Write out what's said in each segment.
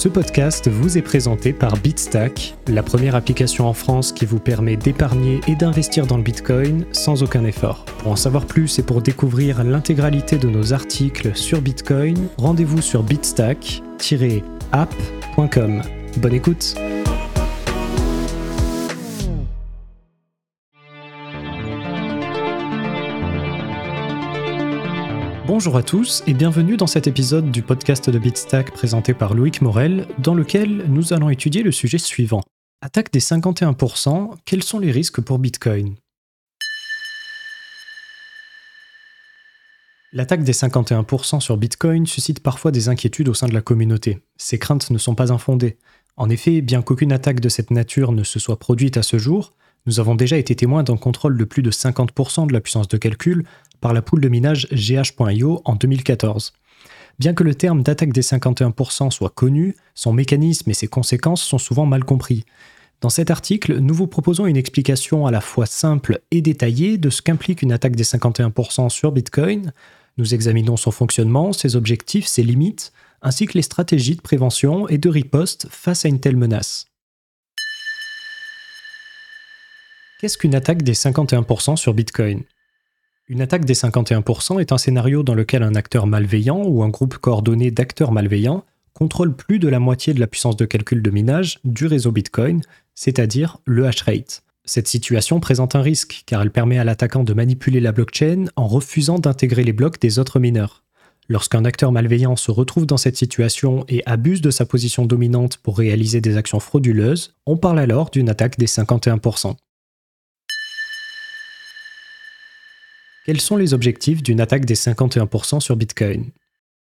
Ce podcast vous est présenté par Bitstack, la première application en France qui vous permet d'épargner et d'investir dans le Bitcoin sans aucun effort. Pour en savoir plus et pour découvrir l'intégralité de nos articles sur Bitcoin, rendez-vous sur bitstack-app.com. Bonne écoute! Bonjour à tous et bienvenue dans cet épisode du podcast de Bitstack présenté par Loïc Morel, dans lequel nous allons étudier le sujet suivant. Attaque des 51%, quels sont les risques pour Bitcoin ? L'attaque des 51% sur Bitcoin suscite parfois des inquiétudes au sein de la communauté. Ces craintes ne sont pas infondées. En effet, bien qu'aucune attaque de cette nature ne se soit produite à ce jour, nous avons déjà été témoins d'un contrôle de plus de 50% de la puissance de calcul par la pool de minage GHash.io en 2014. Bien que le terme d'attaque des 51% soit connu, son mécanisme et ses conséquences sont souvent mal compris. Dans cet article, nous vous proposons une explication à la fois simple et détaillée de ce qu'implique une attaque des 51% sur Bitcoin. Nous examinons son fonctionnement, ses objectifs, ses limites, ainsi que les stratégies de prévention et de riposte face à une telle menace. Qu'est-ce qu'une attaque des 51% sur Bitcoin ? Une attaque des 51% est un scénario dans lequel un acteur malveillant ou un groupe coordonné d'acteurs malveillants contrôle plus de la moitié de la puissance de calcul de minage du réseau Bitcoin, c'est-à-dire le hash rate. Cette situation présente un risque car elle permet à l'attaquant de manipuler la blockchain en refusant d'intégrer les blocs des autres mineurs. Lorsqu'un acteur malveillant se retrouve dans cette situation et abuse de sa position dominante pour réaliser des actions frauduleuses, on parle alors d'une attaque des 51%. Quels sont les objectifs d'une attaque des 51% sur Bitcoin ?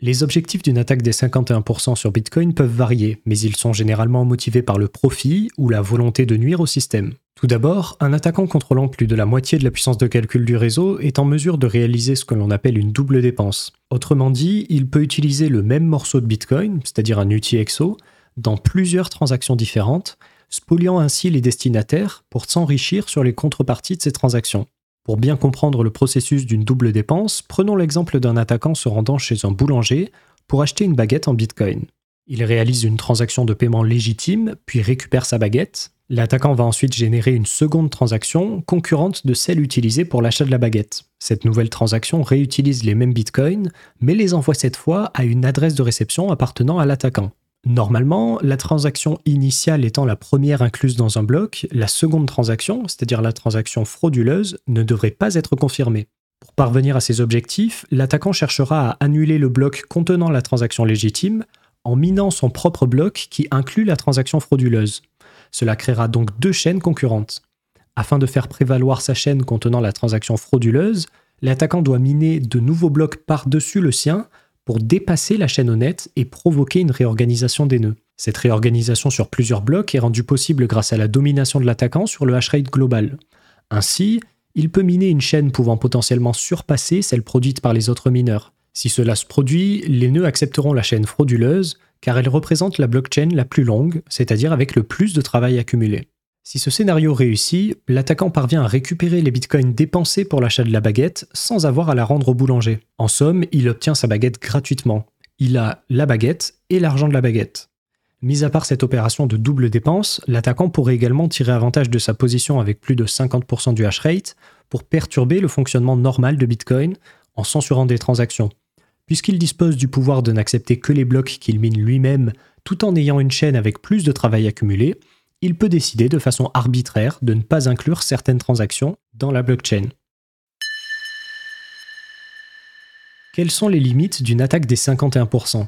Les objectifs d'une attaque des 51% sur Bitcoin peuvent varier, mais ils sont généralement motivés par le profit ou la volonté de nuire au système. Tout d'abord, un attaquant contrôlant plus de la moitié de la puissance de calcul du réseau est en mesure de réaliser ce que l'on appelle une double dépense. Autrement dit, il peut utiliser le même morceau de Bitcoin, c'est-à-dire un UTXO, dans plusieurs transactions différentes, spoliant ainsi les destinataires pour s'enrichir sur les contreparties de ces transactions. Pour bien comprendre le processus d'une double dépense, prenons l'exemple d'un attaquant se rendant chez un boulanger pour acheter une baguette en Bitcoin. Il réalise une transaction de paiement légitime, puis récupère sa baguette. L'attaquant va ensuite générer une seconde transaction concurrente de celle utilisée pour l'achat de la baguette. Cette nouvelle transaction réutilise les mêmes Bitcoins, mais les envoie cette fois à une adresse de réception appartenant à l'attaquant. Normalement, la transaction initiale étant la première incluse dans un bloc, la seconde transaction, c'est-à-dire la transaction frauduleuse, ne devrait pas être confirmée. Pour parvenir à ses objectifs, l'attaquant cherchera à annuler le bloc contenant la transaction légitime en minant son propre bloc qui inclut la transaction frauduleuse. Cela créera donc deux chaînes concurrentes. Afin de faire prévaloir sa chaîne contenant la transaction frauduleuse, l'attaquant doit miner de nouveaux blocs par-dessus le sien pour dépasser la chaîne honnête et provoquer une réorganisation des nœuds. Cette réorganisation sur plusieurs blocs est rendue possible grâce à la domination de l'attaquant sur le hash rate global. Ainsi, il peut miner une chaîne pouvant potentiellement surpasser celle produite par les autres mineurs. Si cela se produit, les nœuds accepteront la chaîne frauduleuse car elle représente la blockchain la plus longue, c'est-à-dire avec le plus de travail accumulé. Si ce scénario réussit, l'attaquant parvient à récupérer les bitcoins dépensés pour l'achat de la baguette sans avoir à la rendre au boulanger. En somme, il obtient sa baguette gratuitement. Il a la baguette et l'argent de la baguette. Mis à part cette opération de double dépense, l'attaquant pourrait également tirer avantage de sa position avec plus de 50% du hash rate pour perturber le fonctionnement normal de Bitcoin en censurant des transactions. Puisqu'il dispose du pouvoir de n'accepter que les blocs qu'il mine lui-même tout en ayant une chaîne avec plus de travail accumulé, il peut décider de façon arbitraire de ne pas inclure certaines transactions dans la blockchain. Quelles sont les limites d'une attaque des 51% ?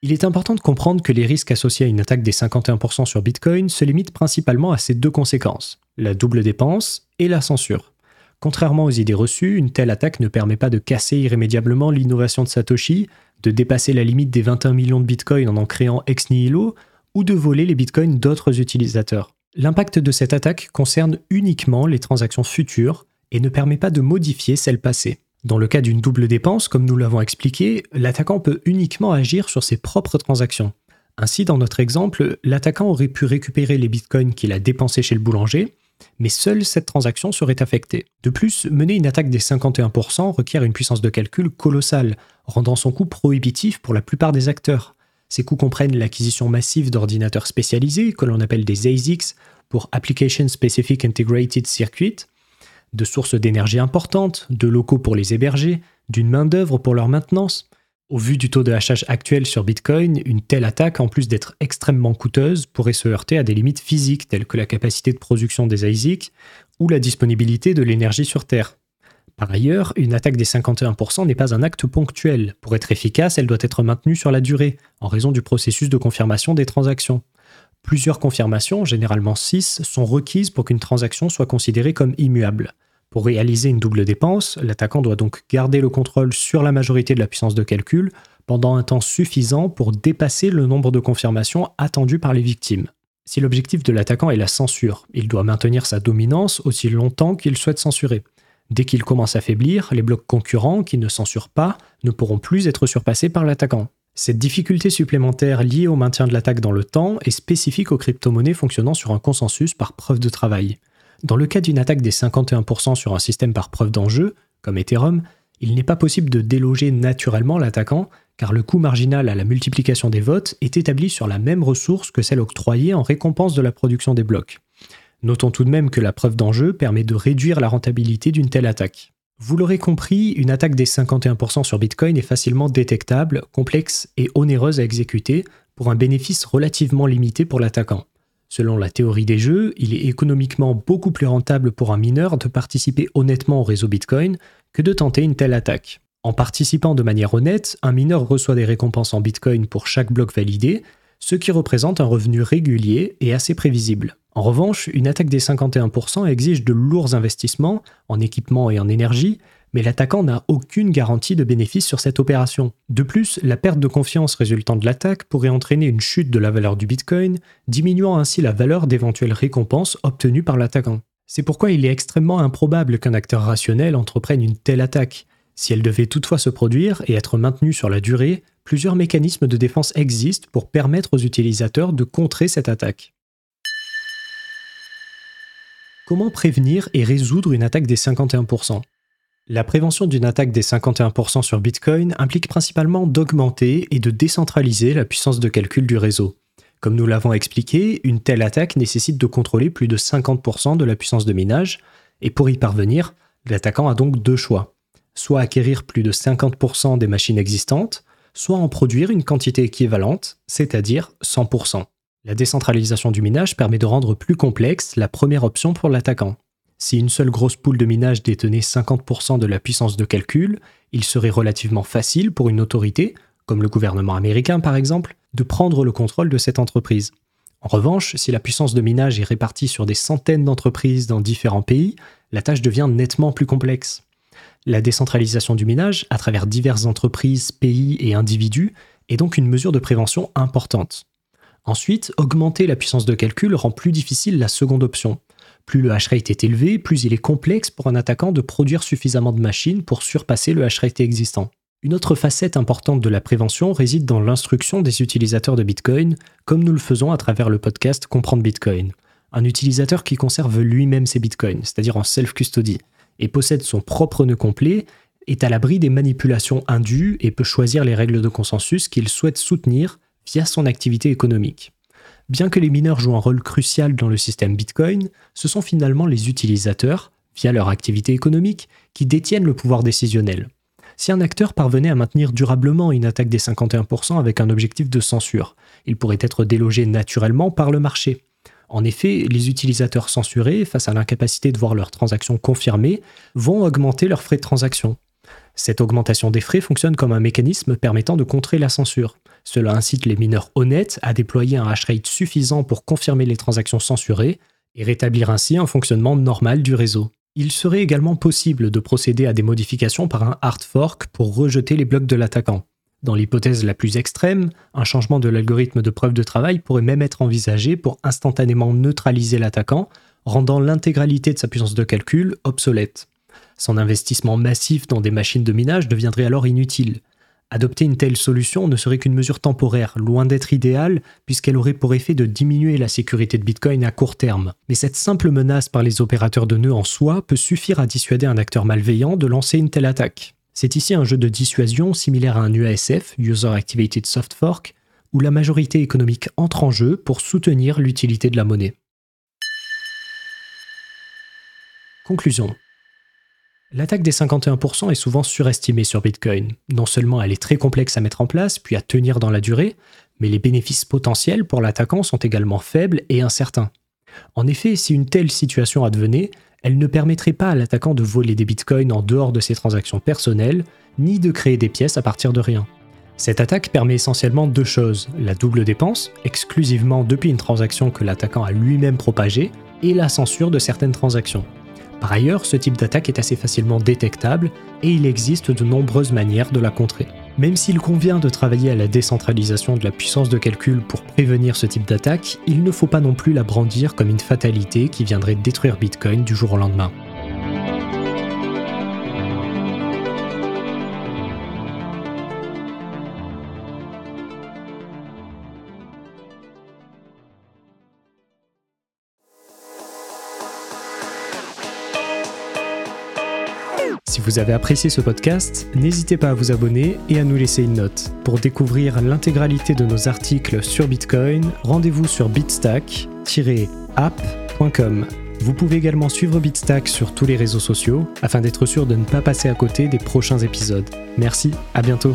Il est important de comprendre que les risques associés à une attaque des 51% sur Bitcoin se limitent principalement à ces deux conséquences, la double dépense et la censure. Contrairement aux idées reçues, une telle attaque ne permet pas de casser irrémédiablement l'innovation de Satoshi, de dépasser la limite des 21 millions de Bitcoin en créant ex nihilo, ou de voler les bitcoins d'autres utilisateurs. L'impact de cette attaque concerne uniquement les transactions futures et ne permet pas de modifier celles passées. Dans le cas d'une double dépense, comme nous l'avons expliqué, l'attaquant peut uniquement agir sur ses propres transactions. Ainsi, dans notre exemple, l'attaquant aurait pu récupérer les bitcoins qu'il a dépensés chez le boulanger, mais seule cette transaction serait affectée. De plus, mener une attaque des 51% requiert une puissance de calcul colossale, rendant son coût prohibitif pour la plupart des acteurs. Ces coûts comprennent l'acquisition massive d'ordinateurs spécialisés, que l'on appelle des ASICs, pour Application Specific Integrated Circuit, de sources d'énergie importantes, de locaux pour les héberger, d'une main-d'œuvre pour leur maintenance. Au vu du taux de hachage actuel sur Bitcoin, une telle attaque, en plus d'être extrêmement coûteuse, pourrait se heurter à des limites physiques telles que la capacité de production des ASIC ou la disponibilité de l'énergie sur Terre. Par ailleurs, une attaque des 51% n'est pas un acte ponctuel. Pour être efficace, elle doit être maintenue sur la durée, en raison du processus de confirmation des transactions. Plusieurs confirmations, généralement 6, sont requises pour qu'une transaction soit considérée comme immuable. Pour réaliser une double dépense, l'attaquant doit donc garder le contrôle sur la majorité de la puissance de calcul pendant un temps suffisant pour dépasser le nombre de confirmations attendues par les victimes. Si l'objectif de l'attaquant est la censure, il doit maintenir sa dominance aussi longtemps qu'il souhaite censurer. Dès qu'il commence à faiblir, les blocs concurrents qui ne censurent pas ne pourront plus être surpassés par l'attaquant. Cette difficulté supplémentaire liée au maintien de l'attaque dans le temps est spécifique aux crypto-monnaies fonctionnant sur un consensus par preuve de travail. Dans le cas d'une attaque des 51% sur un système par preuve d'enjeu, comme Ethereum, il n'est pas possible de déloger naturellement l'attaquant, car le coût marginal à la multiplication des votes est établi sur la même ressource que celle octroyée en récompense de la production des blocs. Notons tout de même que la preuve d'enjeu permet de réduire la rentabilité d'une telle attaque. Vous l'aurez compris, une attaque des 51% sur Bitcoin est facilement détectable, complexe et onéreuse à exécuter pour un bénéfice relativement limité pour l'attaquant. Selon la théorie des jeux, il est économiquement beaucoup plus rentable pour un mineur de participer honnêtement au réseau Bitcoin que de tenter une telle attaque. En participant de manière honnête, un mineur reçoit des récompenses en Bitcoin pour chaque bloc validé, ce qui représente un revenu régulier et assez prévisible. En revanche, une attaque des 51% exige de lourds investissements en équipement et en énergie, mais l'attaquant n'a aucune garantie de bénéfice sur cette opération. De plus, la perte de confiance résultant de l'attaque pourrait entraîner une chute de la valeur du Bitcoin, diminuant ainsi la valeur d'éventuelles récompenses obtenues par l'attaquant. C'est pourquoi il est extrêmement improbable qu'un acteur rationnel entreprenne une telle attaque. Si elle devait toutefois se produire et être maintenue sur la durée, plusieurs mécanismes de défense existent pour permettre aux utilisateurs de contrer cette attaque. Comment prévenir et résoudre une attaque des 51% ? La prévention d'une attaque des 51% sur Bitcoin implique principalement d'augmenter et de décentraliser la puissance de calcul du réseau. Comme nous l'avons expliqué, une telle attaque nécessite de contrôler plus de 50% de la puissance de minage, et pour y parvenir, l'attaquant a donc deux choix. Soit acquérir plus de 50% des machines existantes, soit en produire une quantité équivalente, c'est-à-dire 100%. La décentralisation du minage permet de rendre plus complexe la première option pour l'attaquant. Si une seule grosse pool de minage détenait 50% de la puissance de calcul, il serait relativement facile pour une autorité, comme le gouvernement américain par exemple, de prendre le contrôle de cette entreprise. En revanche, si la puissance de minage est répartie sur des centaines d'entreprises dans différents pays, la tâche devient nettement plus complexe. La décentralisation du minage, à travers diverses entreprises, pays et individus, est donc une mesure de prévention importante. Ensuite, augmenter la puissance de calcul rend plus difficile la seconde option. Plus le hash rate est élevé, plus il est complexe pour un attaquant de produire suffisamment de machines pour surpasser le hash rate existant. Une autre facette importante de la prévention réside dans l'instruction des utilisateurs de Bitcoin, comme nous le faisons à travers le podcast Comprendre Bitcoin. Un utilisateur qui conserve lui-même ses Bitcoins, c'est-à-dire en self-custody, et possède son propre nœud complet, est à l'abri des manipulations indues et peut choisir les règles de consensus qu'il souhaite soutenir via son activité économique. Bien que les mineurs jouent un rôle crucial dans le système Bitcoin, ce sont finalement les utilisateurs, via leur activité économique, qui détiennent le pouvoir décisionnel. Si un acteur parvenait à maintenir durablement une attaque des 51% avec un objectif de censure, il pourrait être délogé naturellement par le marché. En effet, les utilisateurs censurés, face à l'incapacité de voir leurs transactions confirmées, vont augmenter leurs frais de transaction. Cette augmentation des frais fonctionne comme un mécanisme permettant de contrer la censure. Cela incite les mineurs honnêtes à déployer un hash rate suffisant pour confirmer les transactions censurées et rétablir ainsi un fonctionnement normal du réseau. Il serait également possible de procéder à des modifications par un hard fork pour rejeter les blocs de l'attaquant. Dans l'hypothèse la plus extrême, un changement de l'algorithme de preuve de travail pourrait même être envisagé pour instantanément neutraliser l'attaquant, rendant l'intégralité de sa puissance de calcul obsolète. Son investissement massif dans des machines de minage deviendrait alors inutile. Adopter une telle solution ne serait qu'une mesure temporaire, loin d'être idéale, puisqu'elle aurait pour effet de diminuer la sécurité de Bitcoin à court terme. Mais cette simple menace par les opérateurs de nœuds en soi peut suffire à dissuader un acteur malveillant de lancer une telle attaque. C'est ici un jeu de dissuasion similaire à un UASF, User Activated Soft Fork, où la majorité économique entre en jeu pour soutenir l'utilité de la monnaie. Conclusion. L'attaque des 51% est souvent surestimée sur Bitcoin. Non seulement elle est très complexe à mettre en place, puis à tenir dans la durée, mais les bénéfices potentiels pour l'attaquant sont également faibles et incertains. En effet, si une telle situation advenait, elle ne permettrait pas à l'attaquant de voler des bitcoins en dehors de ses transactions personnelles, ni de créer des pièces à partir de rien. Cette attaque permet essentiellement deux choses, la double dépense, exclusivement depuis une transaction que l'attaquant a lui-même propagée, et la censure de certaines transactions. Par ailleurs, ce type d'attaque est assez facilement détectable et il existe de nombreuses manières de la contrer. Même s'il convient de travailler à la décentralisation de la puissance de calcul pour prévenir ce type d'attaque, il ne faut pas non plus la brandir comme une fatalité qui viendrait détruire Bitcoin du jour au lendemain. Si vous avez apprécié ce podcast, n'hésitez pas à vous abonner et à nous laisser une note. Pour découvrir l'intégralité de nos articles sur Bitcoin, rendez-vous sur bitstack-app.com. Vous pouvez également suivre Bitstack sur tous les réseaux sociaux afin d'être sûr de ne pas passer à côté des prochains épisodes. Merci, à bientôt.